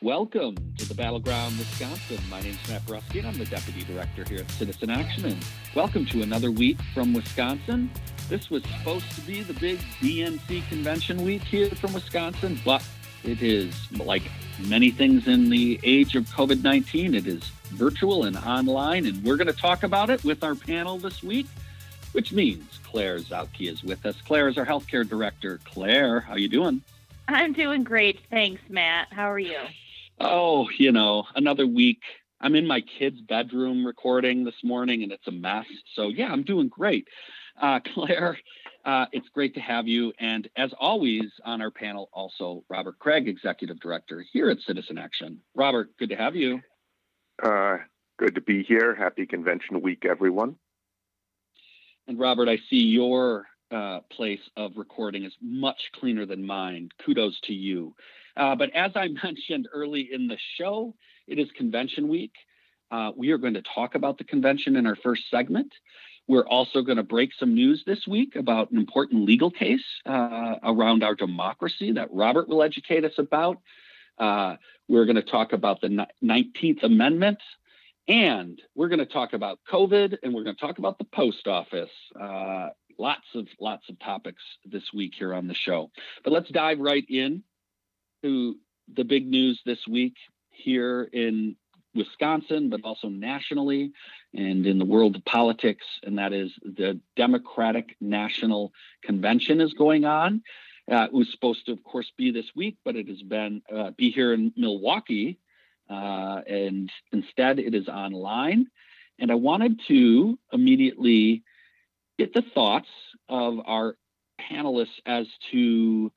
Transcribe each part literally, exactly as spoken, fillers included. Welcome to the Battleground, Wisconsin. My name is Matt Ruskin. I'm the Deputy Director here at Citizen Action, and welcome to another week from Wisconsin. This was supposed to be the big D N C convention week here from Wisconsin, but it is, like many things in the age of COVID nineteen, it is virtual and online, and we're going to talk about it with our panel this week, which means Claire Zauke is with us. Claire is our Healthcare Director. Claire, how you doing? I'm doing great. Thanks, Matt. How are you? Oh, you know, another week. I'm in my kid's bedroom recording this morning, and it's a mess. So, yeah, I'm doing great. Uh, Claire, uh, it's great to have you. And as always, on our panel, also Robert Craig, Executive Director here at Citizen Action. Robert, good to have you. Uh, good to be here. Happy convention week, everyone. And Robert, I see your uh, place of recording is much cleaner than mine. Kudos to you. Uh, but as I mentioned early in the show, it is convention week. Uh, we are going to talk about the convention in our first segment. We're also going to break some news this week about an important legal case uh, around our democracy that Robert will educate us about. Uh, we're going to talk about the nineteenth Amendment, and we're going to talk about COVID, and we're going to talk about the post office. Uh, lots of lots of topics this week here on the show. But let's dive right in to the big news this week here in Wisconsin, but also nationally and in the world of politics, and that is the Democratic National Convention is going on. Uh, it was supposed to, of course, be this week, but it has been uh, be here in Milwaukee, uh, and instead it is online. And I wanted to immediately get the thoughts of our panelists as to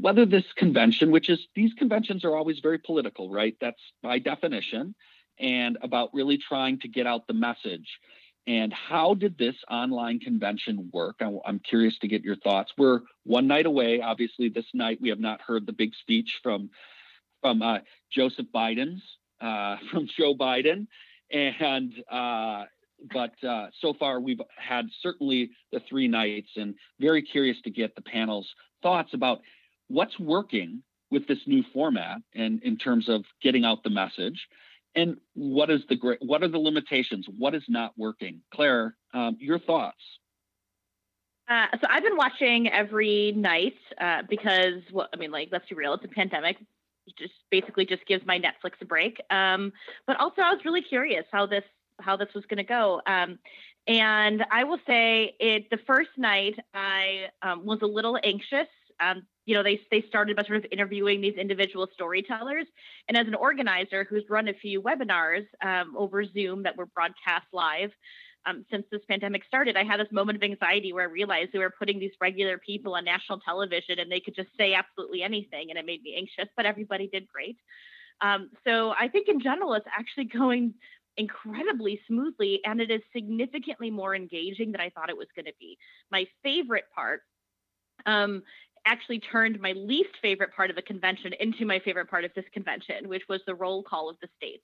whether this convention, which is, these conventions are always very political, right? That's by definition, and about really trying to get out the message. And how did this online convention work? I'm curious to get your thoughts. We're one night away. Obviously, this night we have not heard the big speech from from uh, Joseph Biden's, uh, from Joe Biden. And uh, but uh, so far we've had certainly the three nights, and very curious to get the panel's thoughts about what's working with this new format and in terms of getting out the message, and what is the great, what are the limitations? What is not working? Claire, um, your thoughts. Uh, so I've been watching every night uh, because, well, I mean, like, let's be real, it's a pandemic. It just basically just gives my Netflix a break. Um, but also I was really curious how this, how this was going to go. Um, and I will say it, the first night I um, was a little anxious. Um, you know, they they started by sort of interviewing these individual storytellers. And as an organizer who's run a few webinars um, over Zoom that were broadcast live um, since this pandemic started, I had this moment of anxiety where I realized they were putting these regular people on national television and they could just say absolutely anything. And it made me anxious, but everybody did great. Um, so I think in general, it's actually going incredibly smoothly, and it is significantly more engaging than I thought it was going to be. My favorite part um, actually turned my least favorite part of the convention into my favorite part of this convention, which was the roll call of the states.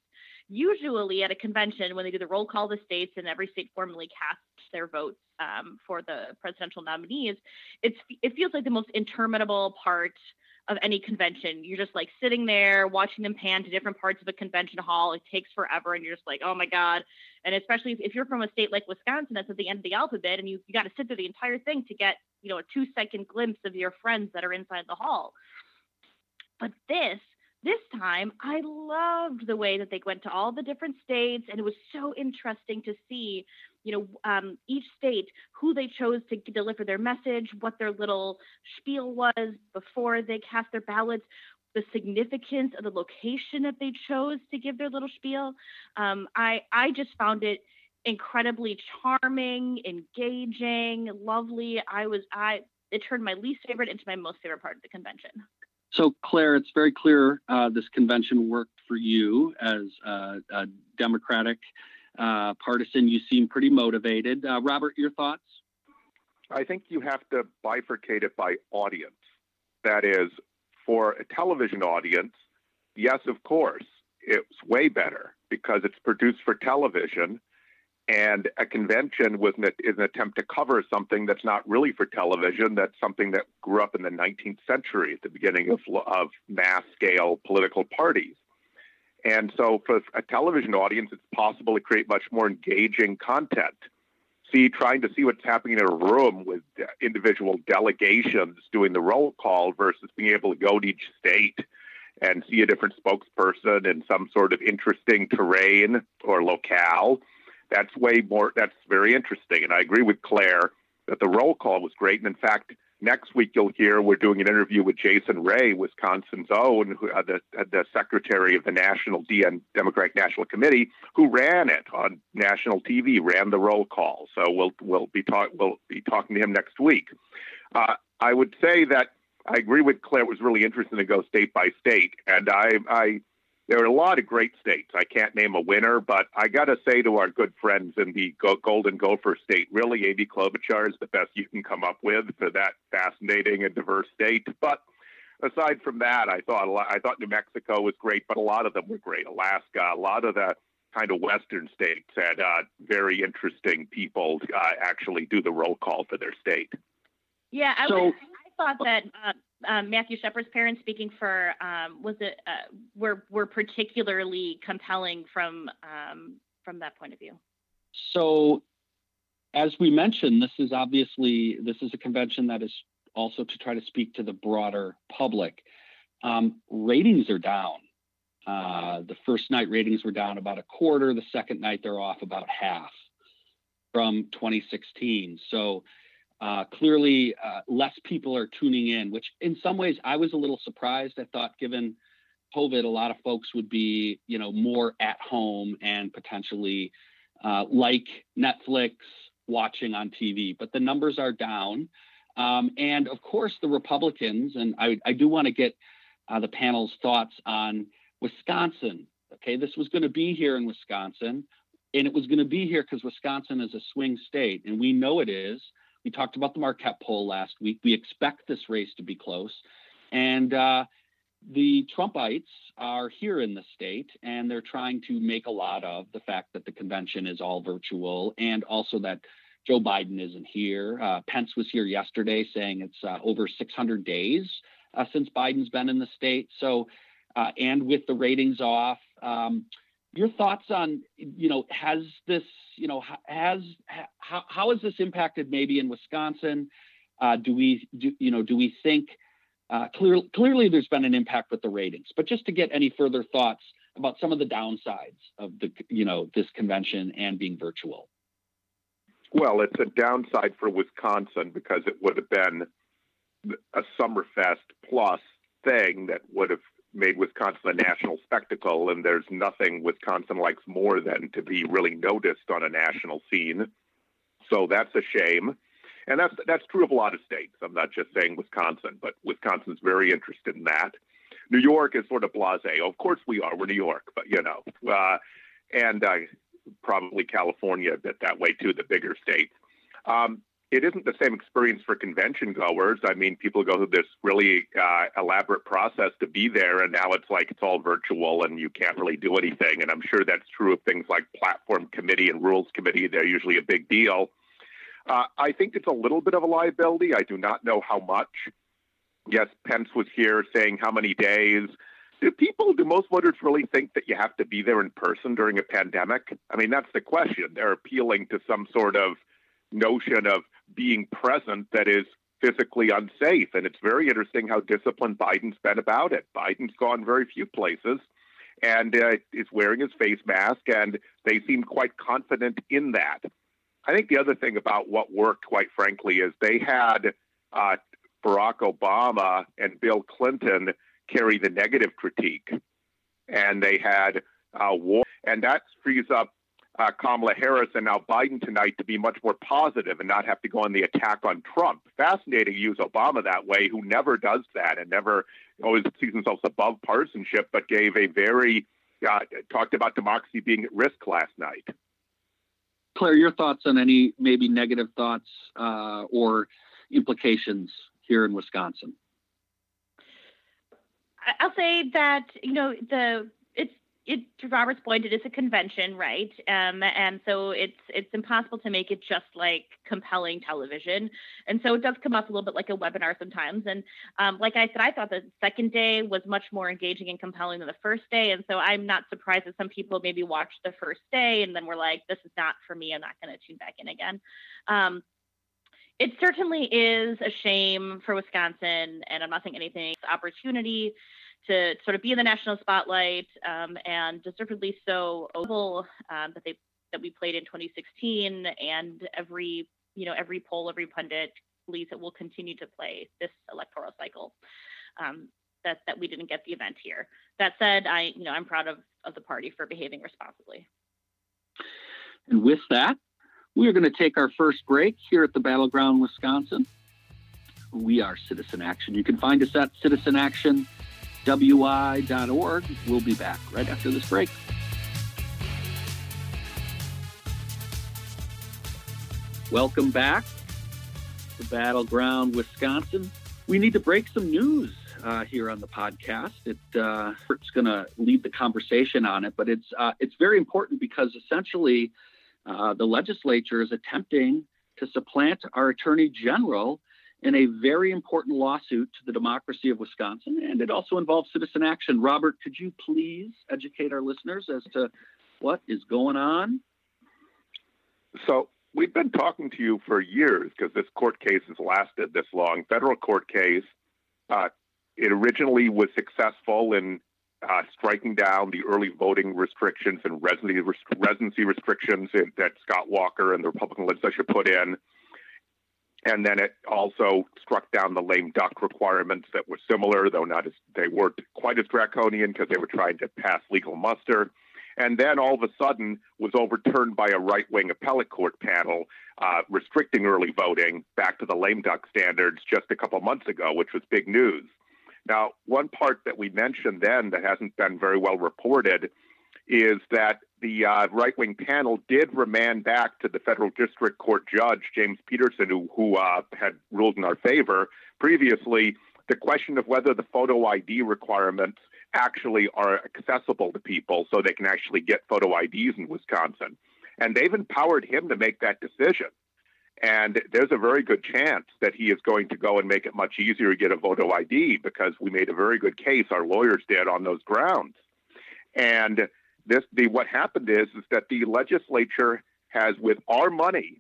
Usually at a convention, when they do the roll call of the states and every state formally casts their votes um, for the presidential nominees, it's it feels like the most interminable part of any convention. You're just like sitting there watching them pan to different parts of a convention hall. It takes forever. And you're just like, oh my God. And especially if, if you're from a state like Wisconsin, that's at the end of the alphabet, and you, you got to sit through the entire thing to get, you know, a two second glimpse of your friends that are inside the hall. But this, this time I loved the way that they went to all the different states. And it was so interesting to see, you know, um, each state, who they chose to deliver their message, what their little spiel was before they cast their ballots, the significance of the location that they chose to give their little spiel. Um, I, I just found it incredibly charming, engaging, lovely. I was, I, it turned my least favorite into my most favorite part of the convention. So, Claire, it's very clear uh, this convention worked for you as a, a Democratic Uh, partisan. You seem pretty motivated. Uh, Robert, your thoughts? I think you have to bifurcate it by audience. That is, for a television audience, yes, of course, it's way better because it's produced for television And a convention was an, is an attempt to cover something that's not really for television. That's something that grew up in the nineteenth century at the beginning of, of mass-scale political parties. And so for a television audience, it's possible to create much more engaging content. See, trying to see what's happening in a room with individual delegations doing the roll call versus being able to go to each state and see a different spokesperson in some sort of interesting terrain or locale. That's way more, that's very interesting. And I agree with Claire that the roll call was great. And in fact, next week you'll hear we're doing an interview with Jason Ray, Wisconsin's own, who, uh, the, uh, the secretary of the National D N, Democratic National Committee, who ran it on national T V, ran the roll call. So we'll we'll be talk we'll be talking to him next week. Uh, I would say that I agree with Claire. It was really interesting to go state by state, and I I. There are a lot of great states. I can't name a winner, but I got to say to our good friends in the Go- Golden Gopher State, really, Amy Klobuchar is the best you can come up with for that fascinating and diverse state. But aside from that, I thought a lot, I thought New Mexico was great, but a lot of them were great. Alaska, a lot of the kind of Western states had uh, very interesting people uh, actually do the roll call for their state. Yeah, I, so, was, I thought that... Uh... Um, Matthew Shepard's parents speaking for um, was it uh, were were particularly compelling from um, from that point of view. So, as we mentioned, this is obviously this is a convention that is also to try to speak to the broader public. Um, ratings are down. Uh, the first night ratings were down about a quarter. The second night they're off about half from twenty sixteen. So. Uh, clearly, uh, less people are tuning in, which in some ways I was a little surprised. I thought given COVID, a lot of folks would be, you know, more at home and potentially uh, like Netflix watching on T V. But the numbers are down. Um, and of course, the Republicans, and I, I do want to get uh, the panel's thoughts on Wisconsin. Okay, this was going to be here in Wisconsin, and it was going to be here because Wisconsin is a swing state, and we know it is. We talked about the Marquette poll last week. We expect this race to be close. And uh, the Trumpites are here in the state, and they're trying to make a lot of the fact that the convention is all virtual and also that Joe Biden isn't here. Uh, Pence was here yesterday saying it's uh, over six hundred days uh, since Biden's been in the state. So, uh, and with the ratings off, um, your thoughts on, you know, has this, you know, has how how has this impacted maybe in Wisconsin? Uh, do we do you know do we think uh, clearly clearly there's been an impact with the ratings? But just to get any further thoughts about some of the downsides of the you know this convention and being virtual. Well, it's a downside for Wisconsin because it would have been a Summerfest plus thing that would have made Wisconsin a national spectacle, and there's nothing Wisconsin likes more than to be really noticed on a national scene. So that's a shame. And that's that's true of a lot of states. I'm not just saying Wisconsin, but Wisconsin's very interested in that. New York is sort of blasé. Of course we are. We're New York, but, you know. Uh, and uh, probably California a bit that way, too, the bigger states. Um, It isn't the same experience for convention goers. I mean, people go through this really uh, elaborate process to be there, and now it's like it's all virtual and you can't really do anything. And I'm sure that's true of things like platform committee and rules committee. They're usually a big deal. Uh, I think it's a little bit of a liability. I do not know how much. Yes, Pence was here saying how many days. Do people, do most voters really think that you have to be there in person during a pandemic? I mean, that's the question. They're appealing to some sort of notion of being present that is physically unsafe. And it's very interesting how disciplined Biden's been about it. Biden's gone very few places and uh, is wearing his face mask, and they seem quite confident in that. I think the other thing about what worked, quite frankly, is they had uh, Barack Obama and Bill Clinton carry the negative critique, and they had uh, war, and that frees up Uh, Kamala Harris and now Biden tonight to be much more positive and not have to go on the attack on Trump. Fascinating to use Obama that way, who never does that and never always sees himself above partisanship, but gave a very, uh, talked about democracy being at risk last night. Claire, your thoughts on any maybe negative thoughts uh, or implications here in Wisconsin? I'll say that, you know, the it, to Robert's point, it is a convention, right? Um, and so it's it's impossible to make it just like compelling television. And so it does come off a little bit like a webinar sometimes. And um, like I said, I thought the second day was much more engaging and compelling than the first day. And so I'm not surprised that some people maybe watched the first day and then were like, this is not for me. I'm not going to tune back in again. Um, It certainly is a shame for Wisconsin, and I'm not saying anything. It's opportunity to sort of be in the national spotlight, um, and deservedly so. Oval um, that they that we played in twenty sixteen, and every you know every poll, every pundit believes it will continue to play this electoral cycle. Um, that that we didn't get the event here. That said, I you know I'm proud of of the party for behaving responsibly. And with that, we are going to take our first break here at the Battleground, Wisconsin. We are Citizen Action. You can find us at citizen action w i dot org. We'll be back right after this break. Welcome back to Battleground, Wisconsin. We need to break some news uh, here on the podcast. It, uh, it's going to lead the conversation on it, but it's uh, it's very important because essentially Uh, the legislature is attempting to supplant our attorney general in a very important lawsuit to the democracy of Wisconsin, and it also involves Citizen Action. Robert, could you please educate our listeners as to what is going on? So we've been talking to you for years because this court case has lasted this long. Federal court case, uh, it originally was successful in Uh, striking down the early voting restrictions and residency, residency restrictions that Scott Walker and the Republican legislature put in. And then it also struck down the lame duck requirements that were similar, though not as, they weren't quite as draconian because they were trying to pass legal muster. And then all of a sudden was overturned by a right-wing appellate court panel uh, restricting early voting back to the lame duck standards just a couple months ago, which was big news. Now, one part that we mentioned then that hasn't been very well reported is that the uh, right-wing panel did remand back to the federal district court judge, James Peterson, who, who uh, had ruled in our favor previously, the question of whether the photo I D requirements actually are accessible to people so they can actually get photo I Ds in Wisconsin. And they've empowered him to make that decision. And there's a very good chance that he is going to go and make it much easier to get a photo I D because we made a very good case, our lawyers did, on those grounds. And this, the, what happened is, is that the legislature has, with our money,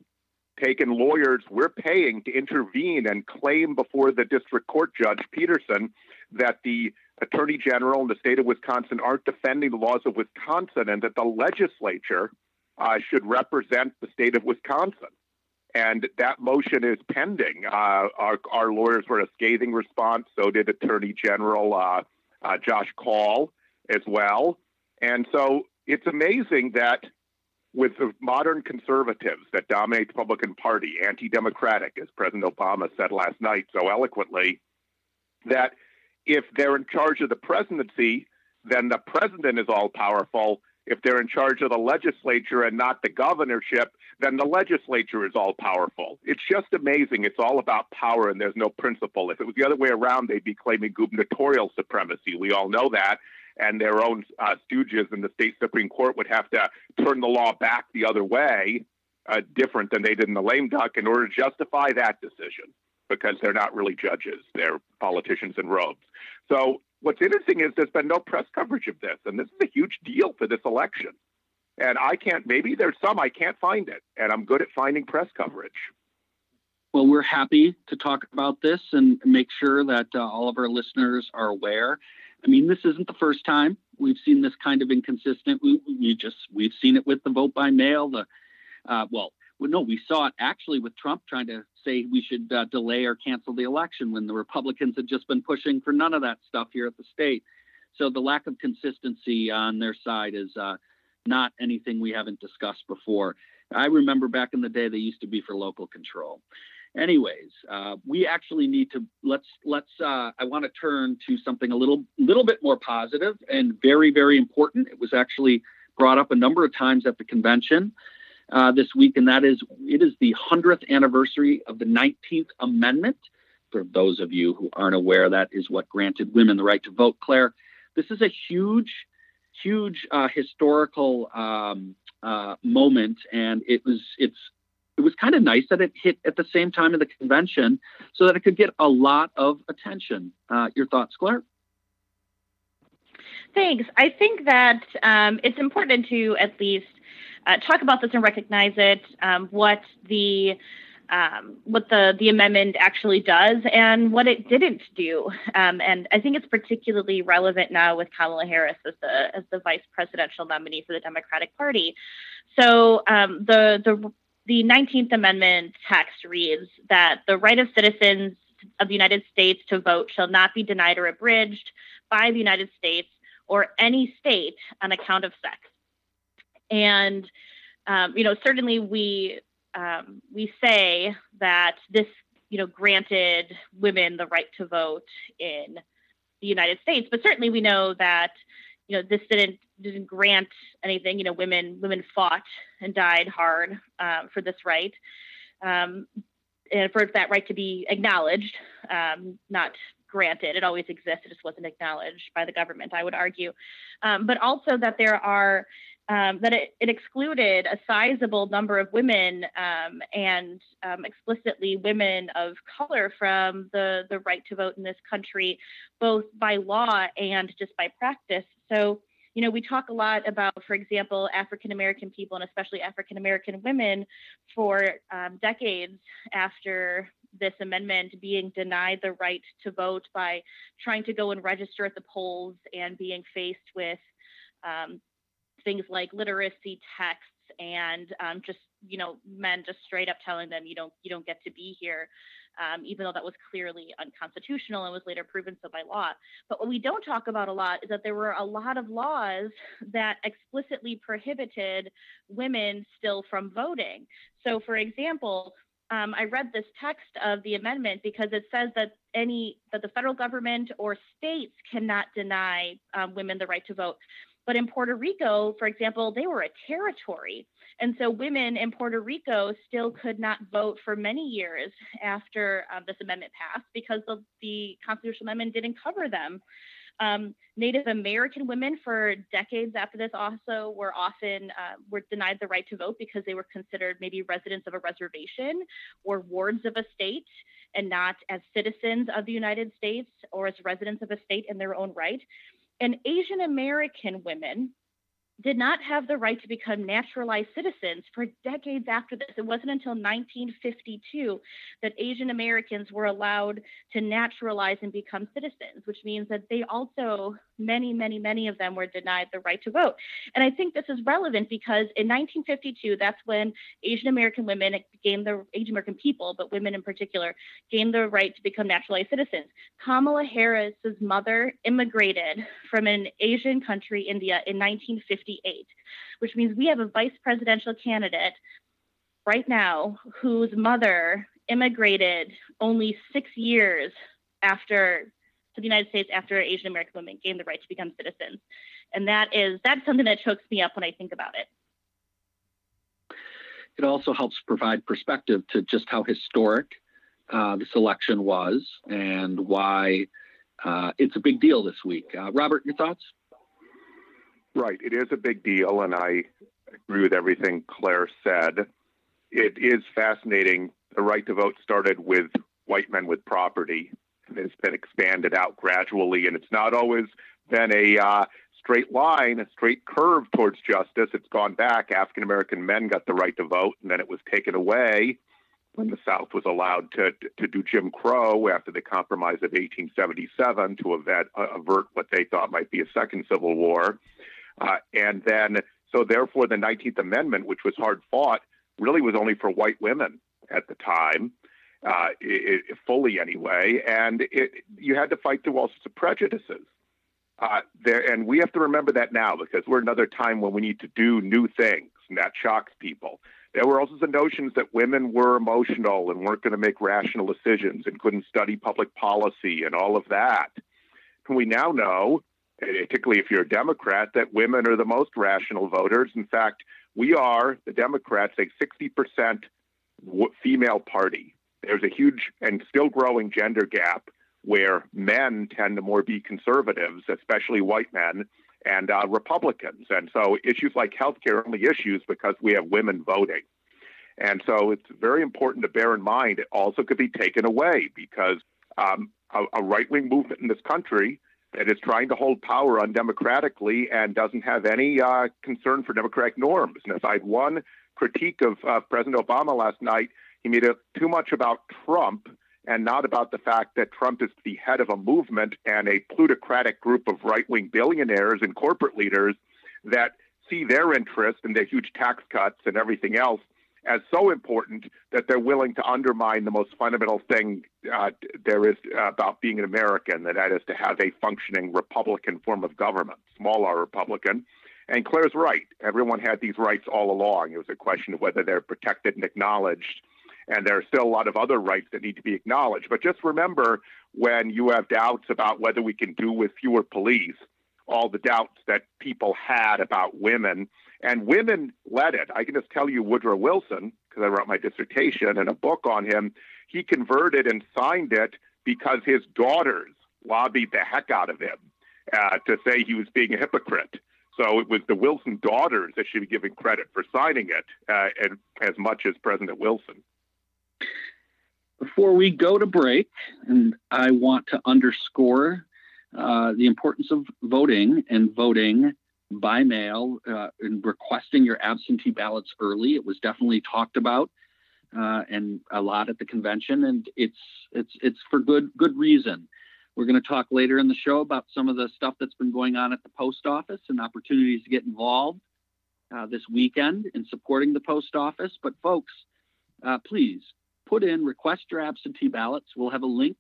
taken lawyers we're paying to intervene and claim before the district court judge, Peterson, that the attorney general and the state of Wisconsin aren't defending the laws of Wisconsin and that the legislature uh, should represent the state of Wisconsin. And that motion is pending. Uh, our, our lawyers were a scathing response. So did Attorney General uh, uh, Josh Call as well. And so it's amazing that with the modern conservatives that dominate the Republican Party, anti-democratic, as President Obama said last night so eloquently, that if they're in charge of the presidency, then the president is all-powerful. If they're in charge of the legislature and not the governorship, then the legislature is all powerful. It's just amazing. It's all about power and there's no principle. If it was the other way around, they'd be claiming gubernatorial supremacy. We all know that. And their own uh, stooges in the state Supreme Court would have to turn the law back the other way, uh, different than they did in the lame duck, in order to justify that decision because they're not really judges. They're politicians in robes. So what's interesting is there's been no press coverage of this, and this is a huge deal for this election. And I can't, maybe there's some, I can't find it, and I'm good at finding press coverage. Well, we're happy to talk about this and make sure that uh, all of our listeners are aware. I mean, this isn't the first time we've seen this kind of inconsistent. We, we just, we've seen it with the vote by mail. The uh, well, no, we saw it actually with Trump trying to say we should uh, delay or cancel the election when the Republicans had just been pushing for none of that stuff here at the state. So the lack of consistency on their side is uh, not anything we haven't discussed before. I remember back in the day, they used to be for local control. Anyways, uh, we actually need to let's let's uh, I want to turn to something a little little bit more positive and very, very important. It was actually brought up a number of times at the convention Uh, this week, and that is, it is the one hundredth anniversary of the nineteenth Amendment. For those of you who aren't aware, that is what granted women the right to vote. Claire, this is a huge huge uh, historical um, uh, moment, and it was it's it was kind of nice that it hit at the same time of the convention, so that it could get a lot of attention. Uh, your thoughts, Claire? Thanks. I think that um, it's important to at least uh, talk about this and recognize it, um, what the um, what the, the amendment actually does and what it didn't do. Um, and I think it's particularly relevant now with Kamala Harris as the as the vice presidential nominee for the Democratic Party. So um, the the the nineteenth Amendment text reads that the right of citizens of the United States to vote shall not be denied or abridged by the United States or any state on account of sex. And, um, you know, certainly we um, we say that this, you know, granted women the right to vote in the United States, but certainly we know that, you know, this didn't didn't grant anything. You know, women women fought and died hard um, for this right, um, and for that right to be acknowledged, um, not granted. It always exists. It just wasn't acknowledged by the government, I would argue. Um, but also that there are, um, that it, it excluded a sizable number of women um, and um, explicitly women of color from the, the right to vote in this country, both by law and just by practice. So, you know, we talk a lot about, for example, African-American people and especially African-American women for um, decades after this amendment being denied the right to vote by trying to go and register at the polls and being faced with um, things like literacy texts and um, just, you know, men just straight up telling them you don't you don't get to be here, um, even though that was clearly unconstitutional and was later proven so by law. But what we don't talk about a lot is that there were a lot of laws that explicitly prohibited women still from voting. So, for example, Um, I read this text of the amendment because it says that any that the federal government or states cannot deny um, women the right to vote. But in Puerto Rico, for example, they were a territory. And so women in Puerto Rico still could not vote for many years after um, this amendment passed because the, the constitutional amendment didn't cover them. Um, Native American women for decades after this also were often uh, were denied the right to vote because they were considered maybe residents of a reservation or wards of a state and not as citizens of the United States or as residents of a state in their own right. And Asian American women did not have the right to become naturalized citizens for decades after this. It wasn't until nineteen fifty-two that Asian Americans were allowed to naturalize and become citizens, which means that they also, many, many, many of them were denied the right to vote. And I think this is relevant because in nineteen fifty-two, that's when Asian American women gained the, Asian American people, but women in particular, gained the right to become naturalized citizens. Kamala Harris's mother immigrated from an Asian country, India, in nineteen fifty-two. Which means we have a vice presidential candidate right now whose mother immigrated only six years after to the United States after Asian American women gained the right to become citizens. And that is that's something that chokes me up when I think about it. It also helps provide perspective to just how historic uh, this election was and why uh, it's a big deal this week. Uh, Robert, your thoughts? Right. It is a big deal, and I agree with everything Claire said. It is fascinating. The right to vote started with white men with property, and it's been expanded out gradually, and it's not always been a uh, straight line, a straight curve towards justice. It's gone back. African American men got the right to vote, and then it was taken away when the South was allowed to to do Jim Crow after the Compromise of eighteen seventy-seven to avert, avert what they thought might be a second Civil War. Uh, and then, so therefore, the nineteenth Amendment, which was hard fought, really was only for white women at the time, uh, it, it, fully anyway. And it, you had to fight through all sorts of prejudices. Uh, there, and we have to remember that now because we're another time when we need to do new things, and that shocks people. There were also the notions that women were emotional and weren't going to make rational decisions and couldn't study public policy and all of that. And we now know, particularly if you're a Democrat, that women are the most rational voters. In fact, we are, the Democrats, a sixty percent female party. There's a huge and still growing gender gap where men tend to more be conservatives, especially white men, and uh, Republicans. And so issues like healthcare are only issues because we have women voting. And so it's very important to bear in mind it also could be taken away because um, a, a right-wing movement in this country that is trying to hold power undemocratically and doesn't have any uh, concern for democratic norms. And as I had one critique of uh, President Obama last night, he made it too much about Trump and not about the fact that Trump is the head of a movement and a plutocratic group of right-wing billionaires and corporate leaders that see their interest and their huge tax cuts and everything else as so important that they're willing to undermine the most fundamental thing uh, there is about being an American, that that is to have a functioning Republican form of government, small R Republican. And Claire's right. Everyone had these rights all along. It was a question of whether they're protected and acknowledged. And there are still a lot of other rights that need to be acknowledged. But just remember, when you have doubts about whether we can do with fewer police, all the doubts that people had about women, and women led it. I can just tell you Woodrow Wilson, because I wrote my dissertation and a book on him, he converted and signed it because his daughters lobbied the heck out of him uh, to say he was being a hypocrite. So it was the Wilson daughters that should be given credit for signing it uh, and, as much as President Wilson. Before we go to break, and I want to underscore uh, the importance of voting and voting by mail uh, and requesting your absentee ballots early. It was definitely talked about uh, and a lot at the convention, and it's it's it's for good good reason. We're going to talk later in the show about some of the stuff that's been going on at the post office and opportunities to get involved uh, this weekend in supporting the post office. But folks, uh, please put in request your absentee ballots. We'll have a link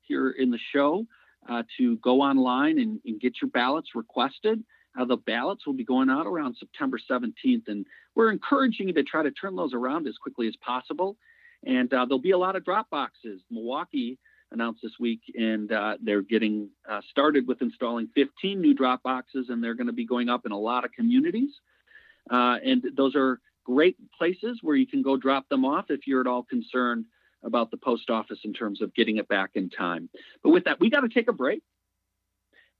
here in the show uh, to go online and, and get your ballots requested. Uh, the ballots will be going out around September seventeenth, and we're encouraging you to try to turn those around as quickly as possible. And uh, there'll be a lot of drop boxes. Milwaukee announced this week, and uh, they're getting uh, started with installing fifteen new drop boxes, and they're going to be going up in a lot of communities. Uh, and those are great places where you can go drop them off if you're at all concerned about the post office in terms of getting it back in time. But with that, we got to take a break.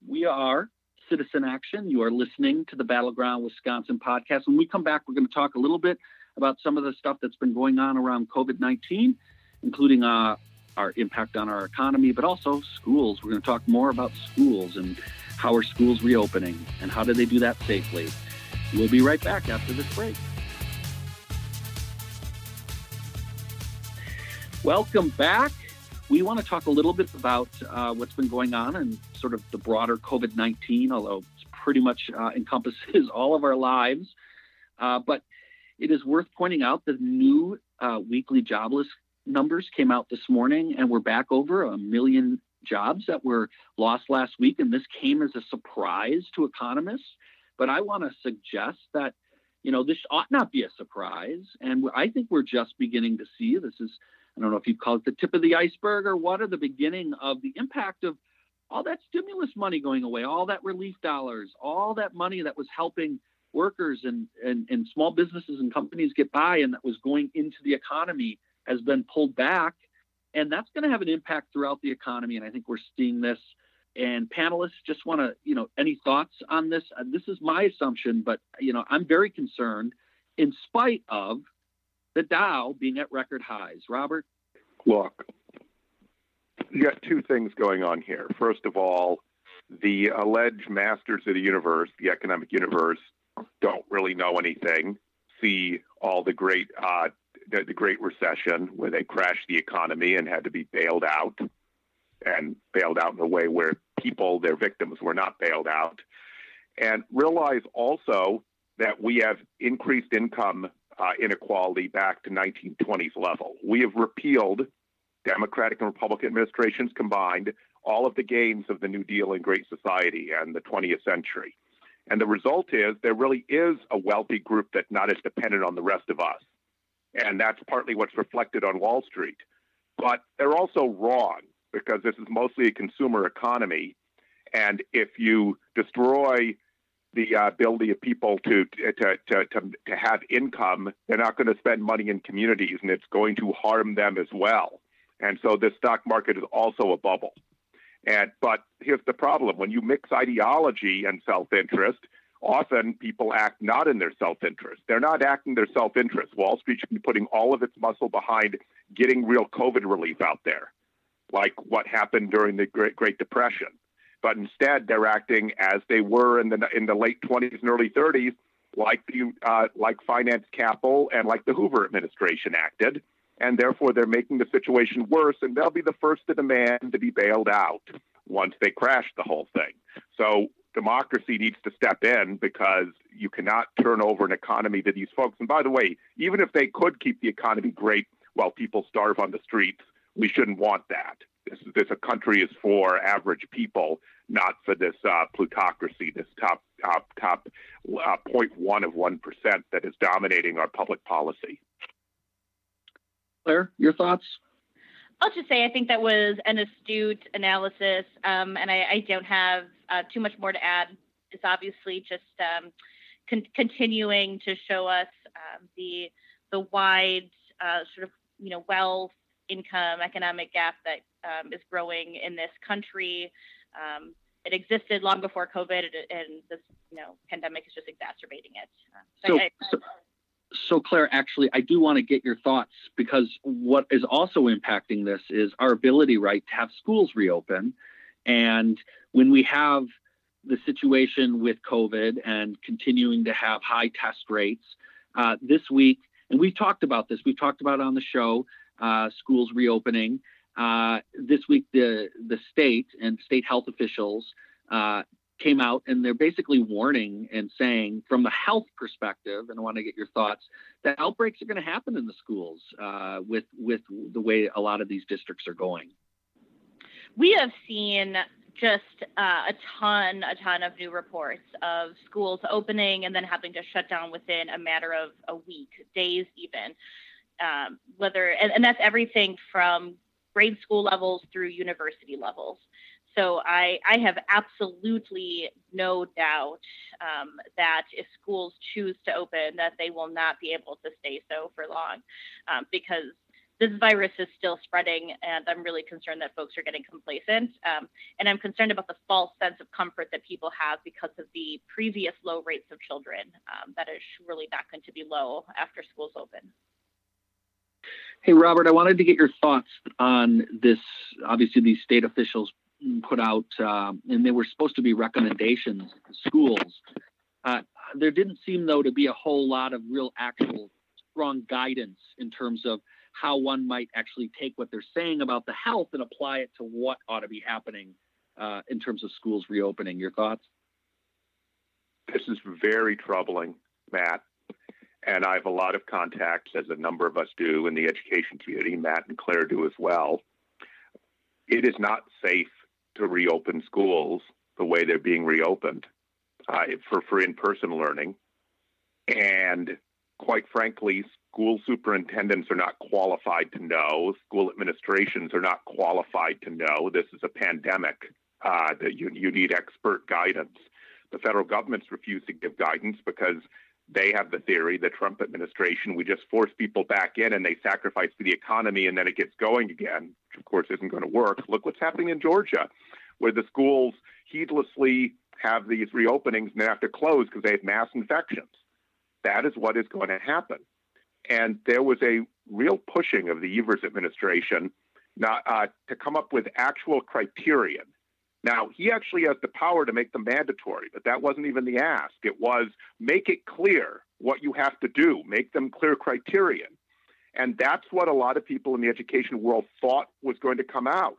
We are Citizen Action. You are listening to the Battleground Wisconsin podcast. When we come back, we're going to talk a little bit about some of the stuff that's been going on around COVID nineteen, including uh, our impact on our economy, but also schools. We're going to talk more about schools and how are schools reopening and how do they do that safely. We'll be right back after this break. Welcome back. We want to talk a little bit about uh, what's been going on and sort of the broader COVID nineteen, although it's pretty much uh, encompasses all of our lives. Uh, but it is worth pointing out the new uh, weekly jobless numbers came out this morning, and we're back over a million jobs that were lost last week. And this came as a surprise to economists. But I want to suggest that, you know, this ought not be a surprise. And I think we're just beginning to see this is I don't know if you call it the tip of the iceberg or what, or the beginning of the impact of all that stimulus money going away, all that relief dollars, all that money that was helping workers and, and, and small businesses and companies get by and that was going into the economy has been pulled back. And that's going to have an impact throughout the economy. And I think we're seeing this. And panelists just want to, you know, any thoughts on this? This is my assumption, but, you know, I'm very concerned in spite of the Dow being at record highs. Robert? Look, you got two things going on here. First of all, the alleged masters of the universe, the economic universe, don't really know anything. See all the great, uh, the, the Great Recession, where they crashed the economy and had to be bailed out, and bailed out in a way where people, their victims, were not bailed out. And realize also that we have increased income Uh, inequality back to nineteen twenties level. We have repealed, Democratic and Republican administrations combined, all of the gains of the New Deal and Great Society and the twentieth century. And the result is there really is a wealthy group that's not as dependent on the rest of us. And that's partly what's reflected on Wall Street. But they're also wrong because this is mostly a consumer economy. And if you destroy the ability of people to to, to to to have income, they're not going to spend money in communities, and it's going to harm them as well. And so the stock market is also a bubble. And but here's the problem. When you mix ideology and self-interest, often people act not in their self-interest. They're not acting their self-interest. Wall Street should be putting all of its muscle behind getting real COVID relief out there, like what happened during the Great, Great Depression. But instead, they're acting as they were in the in the late twenties and early thirties, like the uh, like Finance Capital and like the Hoover administration acted, and therefore they're making the situation worse. And they'll be the first to demand to be bailed out once they crash the whole thing. So democracy needs to step in, because you cannot turn over an economy to these folks. And by the way, even if they could keep the economy great while people starve on the streets, we shouldn't want that. This, this a country is for average people, not for this uh, plutocracy, this top top top uh, zero point one of one percent that is dominating our public policy. Claire, your thoughts? I'll just say I think that was an astute analysis, um, and I, I don't have uh, too much more to add. It's obviously just um, con- continuing to show us uh, the the wide uh, sort of you know wealth, income, economic gap that um, is growing in this country. Um, it existed long before COVID, and this you know pandemic is just exacerbating it. Uh, so. so, I, I, so- So, Claire, actually, I do want to get your thoughts, because what is also impacting this is our ability, right, to have schools reopen. And when we have the situation with COVID and continuing to have high test rates uh, this week, and we've talked about this, we've talked about it on the show, uh, schools reopening. Uh, this week, the, the state and state health officials uh came out and they're basically warning and saying from the health perspective, and I want to get your thoughts, that outbreaks are going to happen in the schools uh, with, with the way a lot of these districts are going. We have seen just uh, a ton, a ton of new reports of schools opening and then having to shut down within a matter of a week, days even. Um, whether and, and that's everything from grade school levels through university levels. So I, I have absolutely no doubt um, that if schools choose to open, that they will not be able to stay so for long, um, because this virus is still spreading, and I'm really concerned that folks are getting complacent. Um, and I'm concerned about the false sense of comfort that people have because of the previous low rates of children. Um, that is really not going to be low after schools open. Hey, Robert, I wanted to get your thoughts on this. Obviously, these state officials put out, um, and they were supposed to be recommendations to schools. Uh, there didn't seem, though, to be a whole lot of real actual strong guidance in terms of how one might actually take what they're saying about the health and apply it to what ought to be happening uh, in terms of schools reopening. Your thoughts? This is very troubling, Matt. And I have a lot of contacts, as a number of us do, in the education community. Matt and Claire do as well. It is not safe to reopen schools the way they're being reopened uh, for, for in-person learning. And quite frankly, school superintendents are not qualified to know. School administrations are not qualified to know. This is a pandemic uh, that you, you need expert guidance. The federal government's refused to give guidance because they have the theory, the Trump administration, we just force people back in and they sacrifice for the economy and then it gets going again, which of course isn't going to work. Look what's happening in Georgia, where the schools heedlessly have these reopenings and they have to close because they have mass infections. That is what is going to happen. And there was a real pushing of the Evers administration not, uh, to come up with actual criterion. Now, he actually has the power to make them mandatory, but that wasn't even the ask. It was make it clear what you have to do, make them clear criterion. And that's what a lot of people in the education world thought was going to come out.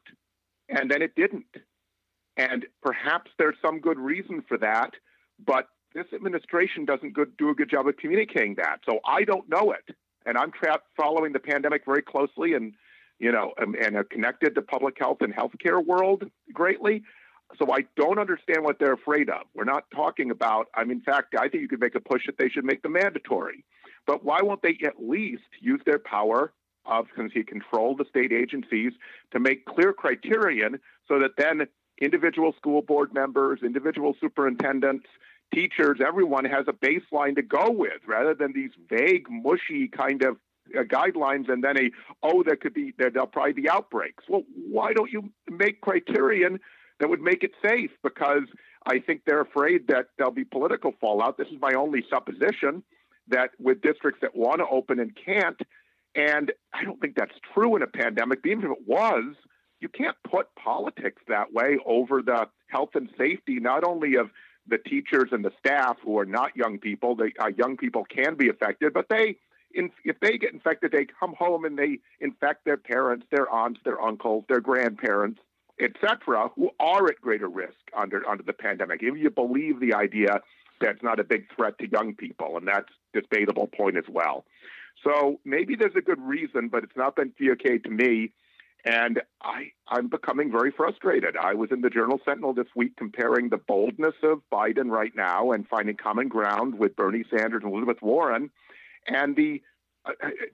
And then it didn't. And perhaps there's some good reason for that, but this administration doesn't good, do a good job of communicating that. So I don't know it. And I'm trapped following the pandemic very closely and you know, and, and are connected to public health and healthcare world greatly. So I don't understand what they're afraid of. We're not talking about, I mean, in fact, I think you could make a push that they should make them mandatory. But why won't they at least use their power of control the state agencies to make clear criterion so that then individual school board members, individual superintendents, teachers, everyone has a baseline to go with rather than these vague, mushy kind of guidelines and then a, oh, there could be, there, there'll probably be outbreaks. Well, why don't you make criterion that would make it safe, because I think they're afraid that there'll be political fallout. This is my only supposition, that with districts that want to open and can't, and I don't think that's true in a pandemic, but even if it was, you can't put politics that way over the health and safety, not only of the teachers and the staff who are not young people. The uh, young people can be affected, but they, in, if they get infected, they come home and they infect their parents, their aunts, their uncles, their grandparents, et cetera, who are at greater risk under, under the pandemic. If you believe the idea that's not a big threat to young people, and that's a debatable point as well. So maybe there's a good reason, but it's not been communicated to me. And I, I'm becoming very frustrated. I was in the Journal Sentinel this week comparing the boldness of Biden right now and finding common ground with Bernie Sanders and Elizabeth Warren, and the uh,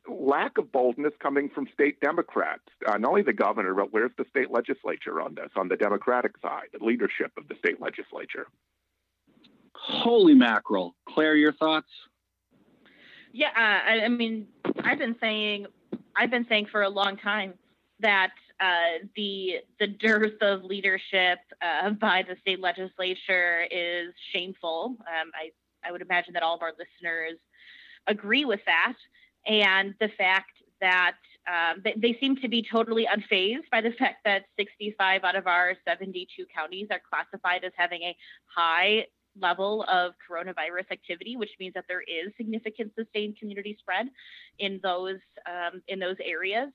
lack of boldness coming from state Democrats, uh, not only the governor, but where's the state legislature on this, on the Democratic side, the leadership of the state legislature? Holy mackerel. Claire, your thoughts? Yeah, uh, I, I mean, I've been saying, I've been saying for a long time that uh, the the dearth of leadership uh, by the state legislature is shameful. Um, I, I would imagine that all of our listeners agree with that. And the fact that um, they, they seem to be totally unfazed by the fact that sixty-five out of our seventy-two counties are classified as having a high level of coronavirus activity, which means that there is significant sustained community spread in those um, in those areas.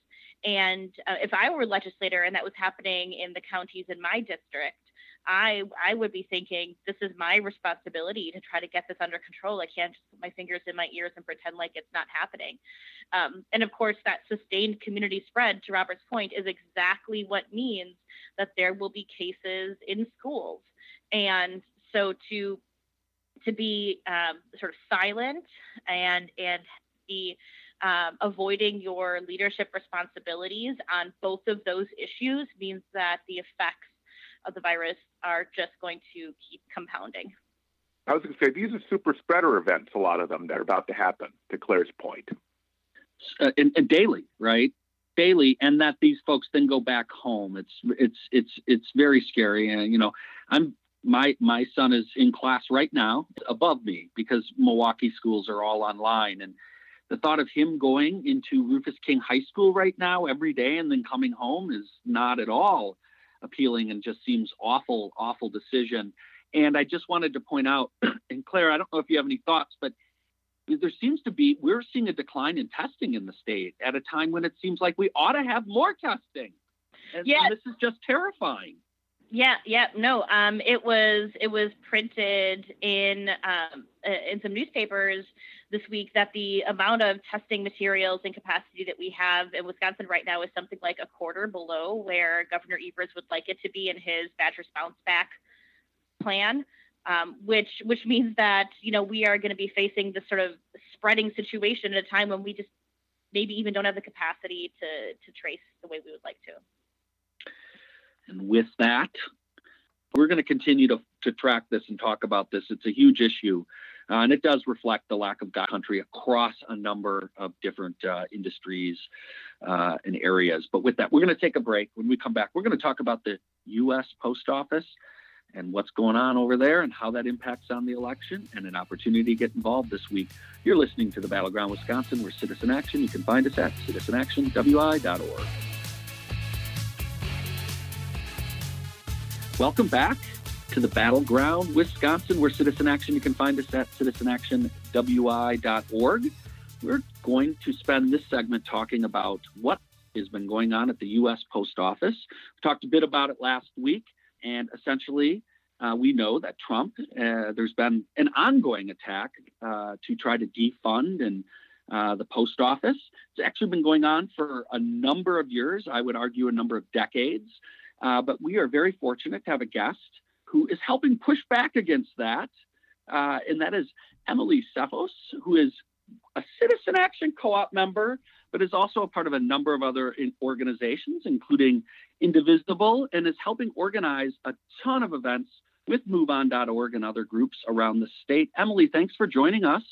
And uh, if I were a legislator and that was happening in the counties in my district, I I would be thinking, this is my responsibility to try to get this under control. I can't just put my fingers in my ears and pretend like it's not happening. Um, and of course, that sustained community spread, to Robert's point, is exactly what means that there will be cases in schools. And so to to be um, sort of silent and and be um, avoiding your leadership responsibilities on both of those issues means that the effects of the virus are just going to keep compounding. I was going to say, these are super spreader events, a lot of them that are about to happen, to Claire's point. Uh, and, and daily, right? Daily, and that these folks then go back home. It's it's it's it's very scary. And you know, I'm My my son is in class right now above me, because Milwaukee schools are all online. And the thought of him going into Rufus King High School right now every day and then coming home is not at all appealing, and just seems awful, awful decision. And I just wanted to point out, and Claire, I don't know if you have any thoughts, but there seems to be, we're seeing a decline in testing in the state at a time when it seems like we ought to have more testing. And, yes. and this is just terrifying. Yeah, yeah, no. Um, it was it was printed in um, in some newspapers this week that the amount of testing materials and capacity that we have in Wisconsin right now is something like a quarter below where Governor Evers would like it to be in his Badgers Bounce Back plan, um, which which means that, you know, we are going to be facing this sort of spreading situation at a time when we just maybe even don't have the capacity to to trace the way we would like to. And with that, we're going to continue to, to track this and talk about this. It's a huge issue, uh, and it does reflect the lack of country across a number of different uh, industries uh, and areas. But with that, we're going to take a break. When we come back, we're going to talk about the U S Post Office and what's going on over there and how that impacts on the election, and an opportunity to get involved this week. You're listening to the Battleground Wisconsin. We're Citizen Action. You can find us at citizen action w i dot org. Welcome back to the Battleground Wisconsin. We're Citizen Action. You can find us at citizen action w i dot org. We're going to spend this segment talking about what has been going on at the U S Post Office. We talked a bit about it last week, and essentially uh, we know that Trump, uh, there's been an ongoing attack uh, to try to defund and uh, the post office. It's actually been going on for a number of years, I would argue a number of decades. Uh, but we are very fortunate to have a guest who is helping push back against that, uh, and that is Emily Cephos, who is a Citizen Action co-op member, but is also a part of a number of other in- organizations, including Indivisible, and is helping organize a ton of events with move on dot org and other groups around the state. Emily, thanks for joining us.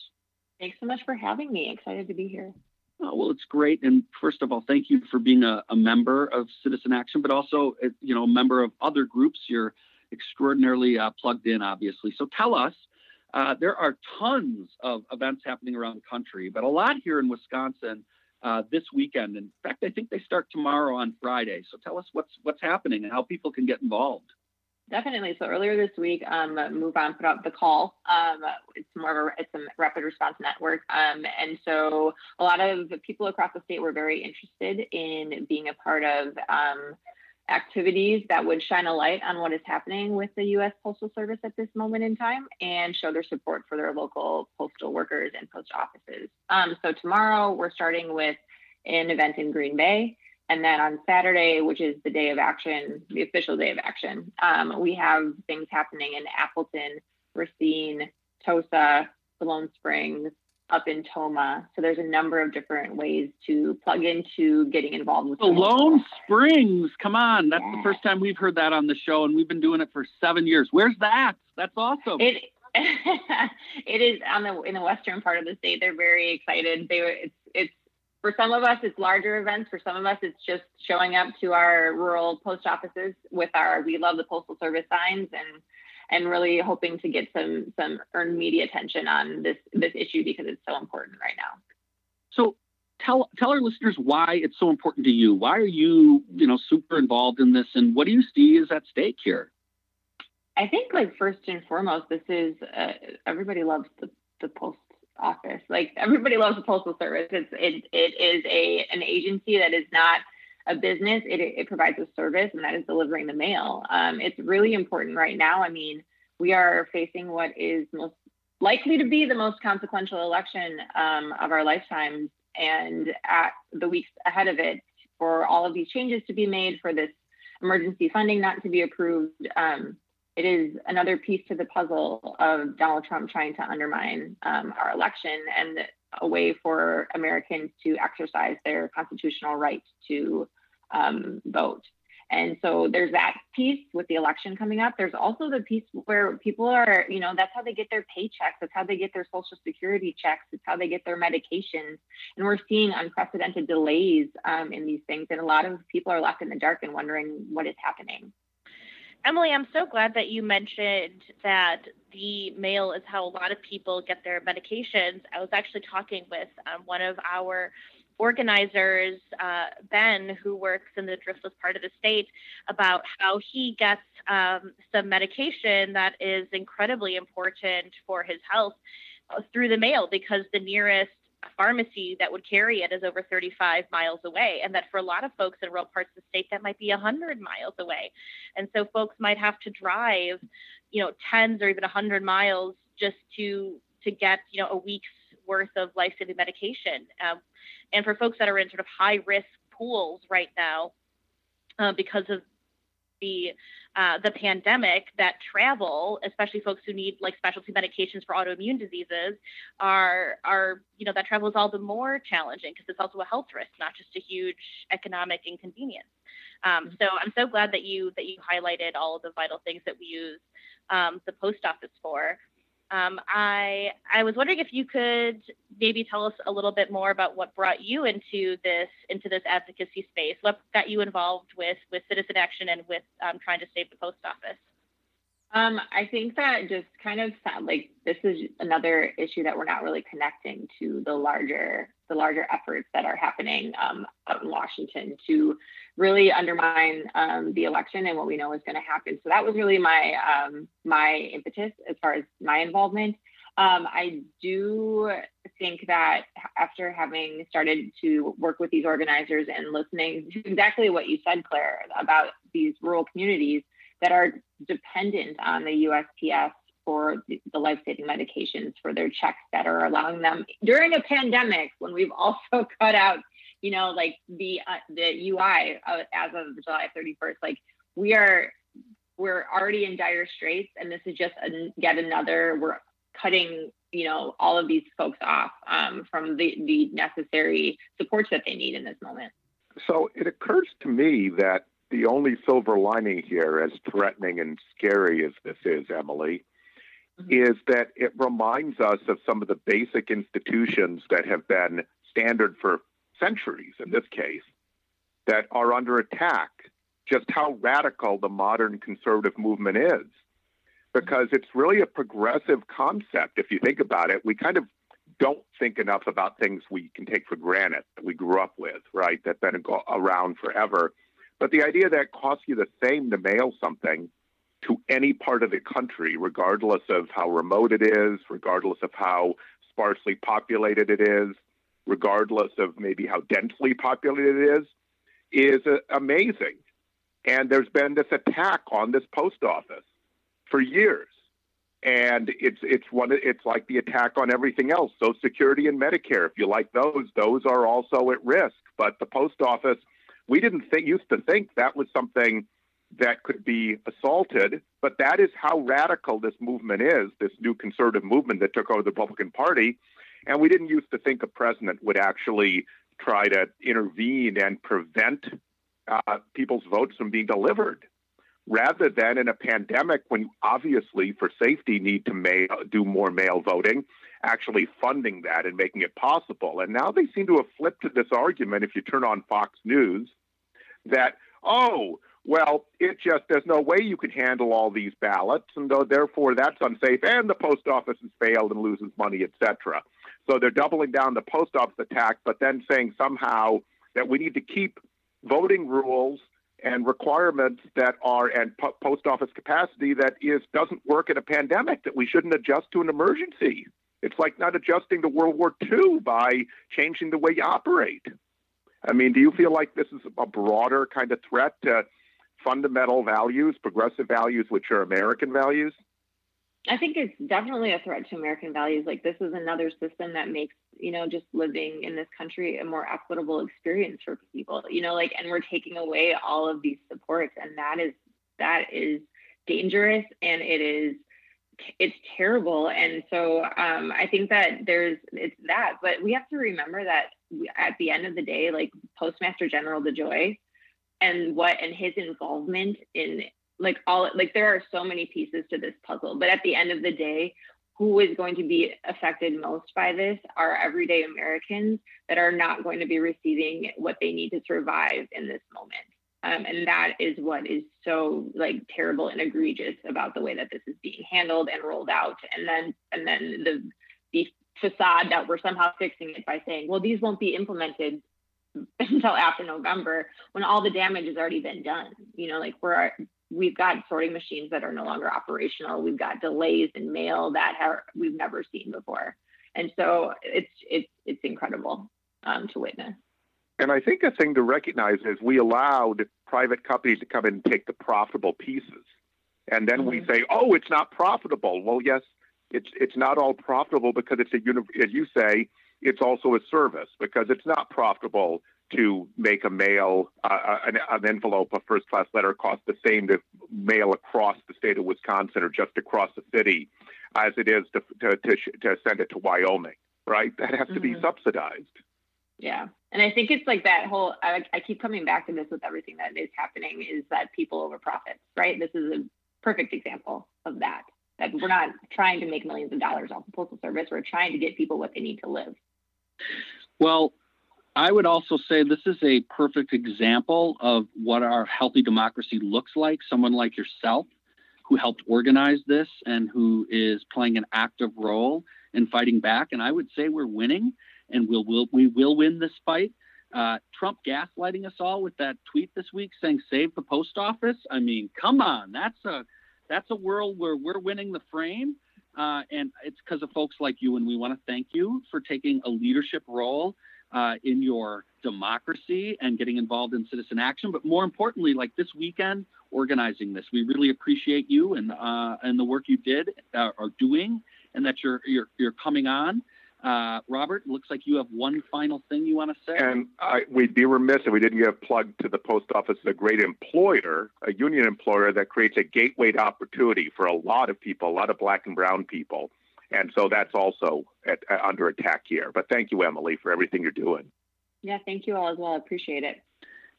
Thanks so much for having me. Excited to be here. Oh, well, it's great. And first of all, thank you for being a, a member of Citizen Action, but also, you know, a member of other groups. You're extraordinarily uh, plugged in, obviously. So tell us, uh, there are tons of events happening around the country, but a lot here in Wisconsin uh, this weekend. In fact, I think they start tomorrow on Friday. So tell us what's what's happening and how people can get involved. Definitely. So earlier this week, um, MoveOn put out the call. Um, it's more of a, it's a rapid response network. Um, and so a lot of people across the state were very interested in being a part of um, activities that would shine a light on what is happening with the U S Postal Service at this moment in time and show their support for their local postal workers and post offices. Um, so tomorrow we're starting with an event in Green Bay. And then on Saturday, which is the day of action, the official day of action, um, we have things happening in Appleton, Racine, Tosa, Siloam Springs, up in Toma. So there's a number of different ways to plug into getting involved with Siloam Springs. Come on. That's yeah. the first time we've heard that on the show, and we've been doing it for seven years. Where's that? That's awesome. It, it is on the in the western part of the state. They're very excited. They it's it's. For some of us, it's larger events. For some of us, it's just showing up to our rural post offices with our "We Love the Postal Service" signs, and and really hoping to get some some earned media attention on this this issue because it's so important right now. So, tell tell our listeners why it's so important to you. Why are you you know super involved in this, and what do you see is at stake here? I think, like, first and foremost, this is uh, everybody loves the the post. office. Like, everybody loves the Postal Service. It's it it is a an agency that is not a business. It it provides a service, and that is delivering the mail. Um, it's really important right now. I mean, we are facing what is most likely to be the most consequential election um, of our lifetimes, and at the weeks ahead of it, for all of these changes to be made, for this emergency funding not to be approved. Um, It is another piece to the puzzle of Donald Trump trying to undermine um, our election and a way for Americans to exercise their constitutional right to um, vote. And so there's that piece with the election coming up. There's also the piece where people are, you know, that's how they get their paychecks. That's how they get their Social Security checks. It's how they get their medications. And we're seeing unprecedented delays um, in these things. And a lot of people are left in the dark and wondering what is happening. Emily, I'm so glad that you mentioned that the mail is how a lot of people get their medications. I was actually talking with um, one of our organizers, uh, Ben, who works in the driftless part of the state, about how he gets um, some medication that is incredibly important for his health uh, through the mail because the nearest pharmacy that would carry it is over thirty-five miles away, and that for a lot of folks in rural parts of the state that might be one hundred miles away, and so folks might have to drive you know tens or even one hundred miles just to to get you know a week's worth of life-saving medication, um, and for folks that are in sort of high-risk pools right now uh, because of the uh, the pandemic, that travel, especially folks who need like specialty medications for autoimmune diseases, are are you know that travel is all the more challenging because it's also a health risk, not just a huge economic inconvenience. Um, so I'm so glad that you that you highlighted all of the vital things that we use um, the post office for. Um, I I was wondering if you could maybe tell us a little bit more about what brought you into this into this advocacy space. What got you involved with with Citizen Action and with um, trying to save the post office? Um, I think that just kind of sound like this is another issue that we're not really connecting to the larger the larger efforts that are happening um, out in Washington to really undermine um, the election and what we know is going to happen. So that was really my um, my impetus as far as my involvement. Um, I do think that after having started to work with these organizers and listening to exactly what you said, Claire, about these rural communities that are dependent on the U S P S for the life-saving medications, for their checks that are allowing them during a pandemic when we've also cut out, you know, like the uh, the U I uh, as of July thirty-first. Like we are, we're already in dire straits, and this is just a, yet another. We're cutting, you know, all of these folks off um, from the the necessary supports that they need in this moment. So it occurs to me that the only silver lining here, as threatening and scary as this is, Emily, mm-hmm. is that it reminds us of some of the basic institutions that have been standard for centuries in this case, that are under attack, just how radical the modern conservative movement is. Because it's really a progressive concept. If you think about it, we kind of don't think enough about things we can take for granted that we grew up with, right, that have been around forever. But the idea that it costs you the same to mail something to any part of the country, regardless of how remote it is, regardless of how sparsely populated it is, regardless of maybe how densely populated it is, is uh, amazing. And there's been this attack on this post office for years. And it's it's one it's like the attack on everything else. Social Security and Medicare, if you like those, those are also at risk. But the post office, we didn't think, used to think that was something that could be assaulted. But that is how radical this movement is, this new conservative movement that took over the Republican Party. And we didn't used to think a president would actually try to intervene and prevent uh, people's votes from being delivered. Rather than in a pandemic when you obviously for safety need to mail, do more mail voting, actually funding that and making it possible. And now they seem to have flipped to this argument, if you turn on Fox News, that, oh, well, it just, there's no way you can handle all these ballots, and though, therefore that's unsafe, and the post office has failed and loses money, et cetera. So they're doubling down the post office attack, but then saying somehow that we need to keep voting rules and requirements that are and po- post office capacity that is doesn't work in a pandemic, that we shouldn't adjust to an emergency. It's like not adjusting to World War Two by changing the way you operate. I mean, do you feel like this is a broader kind of threat to fundamental values, progressive values, which are American values? I think it's definitely a threat to American values. Like, this is another system that makes, you know, just living in this country a more equitable experience for people, you know, like, and we're taking away all of these supports, and that is, that is dangerous, and it is, it's terrible. And so um, I think that there's, it's that, but we have to remember that at the end of the day, like Postmaster General DeJoy and what, and his involvement in Like all, like there are so many pieces to this puzzle, but at the end of the day, who is going to be affected most by this are everyday Americans that are not going to be receiving what they need to survive in this moment. Um, and that is what is so like terrible and egregious about the way that this is being handled and rolled out. And then, and then the, the facade that we're somehow fixing it by saying, well, these won't be implemented until after November, when all the damage has already been done. You know, like we're, we've got sorting machines that are no longer operational. We've got delays in mail that have, we've never seen before. And so it's it's it's incredible um, to witness. And I think a thing to recognize is we allowed private companies to come in and take the profitable pieces. And then mm-hmm. we say, oh, it's not profitable. Well, yes, it's it's not all profitable because it's a, as you say, it's also a service, because it's not profitable to make a mail, uh, an, an envelope, a first-class letter cost the same to mail across the state of Wisconsin or just across the city as it is to to, to, to send it to Wyoming, right? That has to mm-hmm. be subsidized. Yeah, and I think it's like that whole, I, I keep coming back to this with everything that is happening, is that people over profits, right? This is a perfect example of that, that we're not trying to make millions of dollars off the Postal Service. We're trying to get people what they need to live. Well, I would also say this is a perfect example of what our healthy democracy looks like. Someone like yourself, who helped organize this and who is playing an active role in fighting back. And I would say we're winning, and we'll, we'll, we will win this fight. Uh, Trump gaslighting us all with that tweet this week saying, save the post office. I mean, come on, that's a, that's a world where we're winning the frame. Uh, and it's because of folks like you. And we want to thank you for taking a leadership role Uh, in your democracy and getting involved in citizen action, but more importantly, like this weekend, organizing this. We really appreciate you and uh, and the work you did uh, are doing, and that you're you're you're coming on. Uh, Robert, looks like you have one final thing you want to say. And I, we'd be remiss if we didn't give a plug to the post office, a great employer, a union employer that creates a gateway to opportunity for a lot of people, a lot of black and brown people. And so that's also at, uh, under attack here. But thank you, Emily, for everything you're doing. Yeah, thank you all as well. I appreciate it.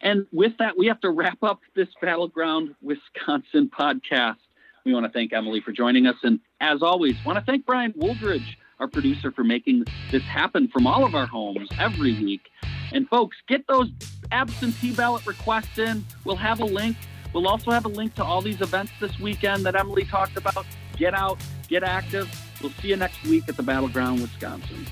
And with that, we have to wrap up this Battleground Wisconsin podcast. We want to thank Emily for joining us. And as always, want to thank Brian Woolbridge, our producer, for making this happen from all of our homes every week. And folks, get those absentee ballot requests in. We'll have a link. We'll also have a link to all these events this weekend that Emily talked about. Get out, get active. We'll see you next week at the Battleground, Wisconsin.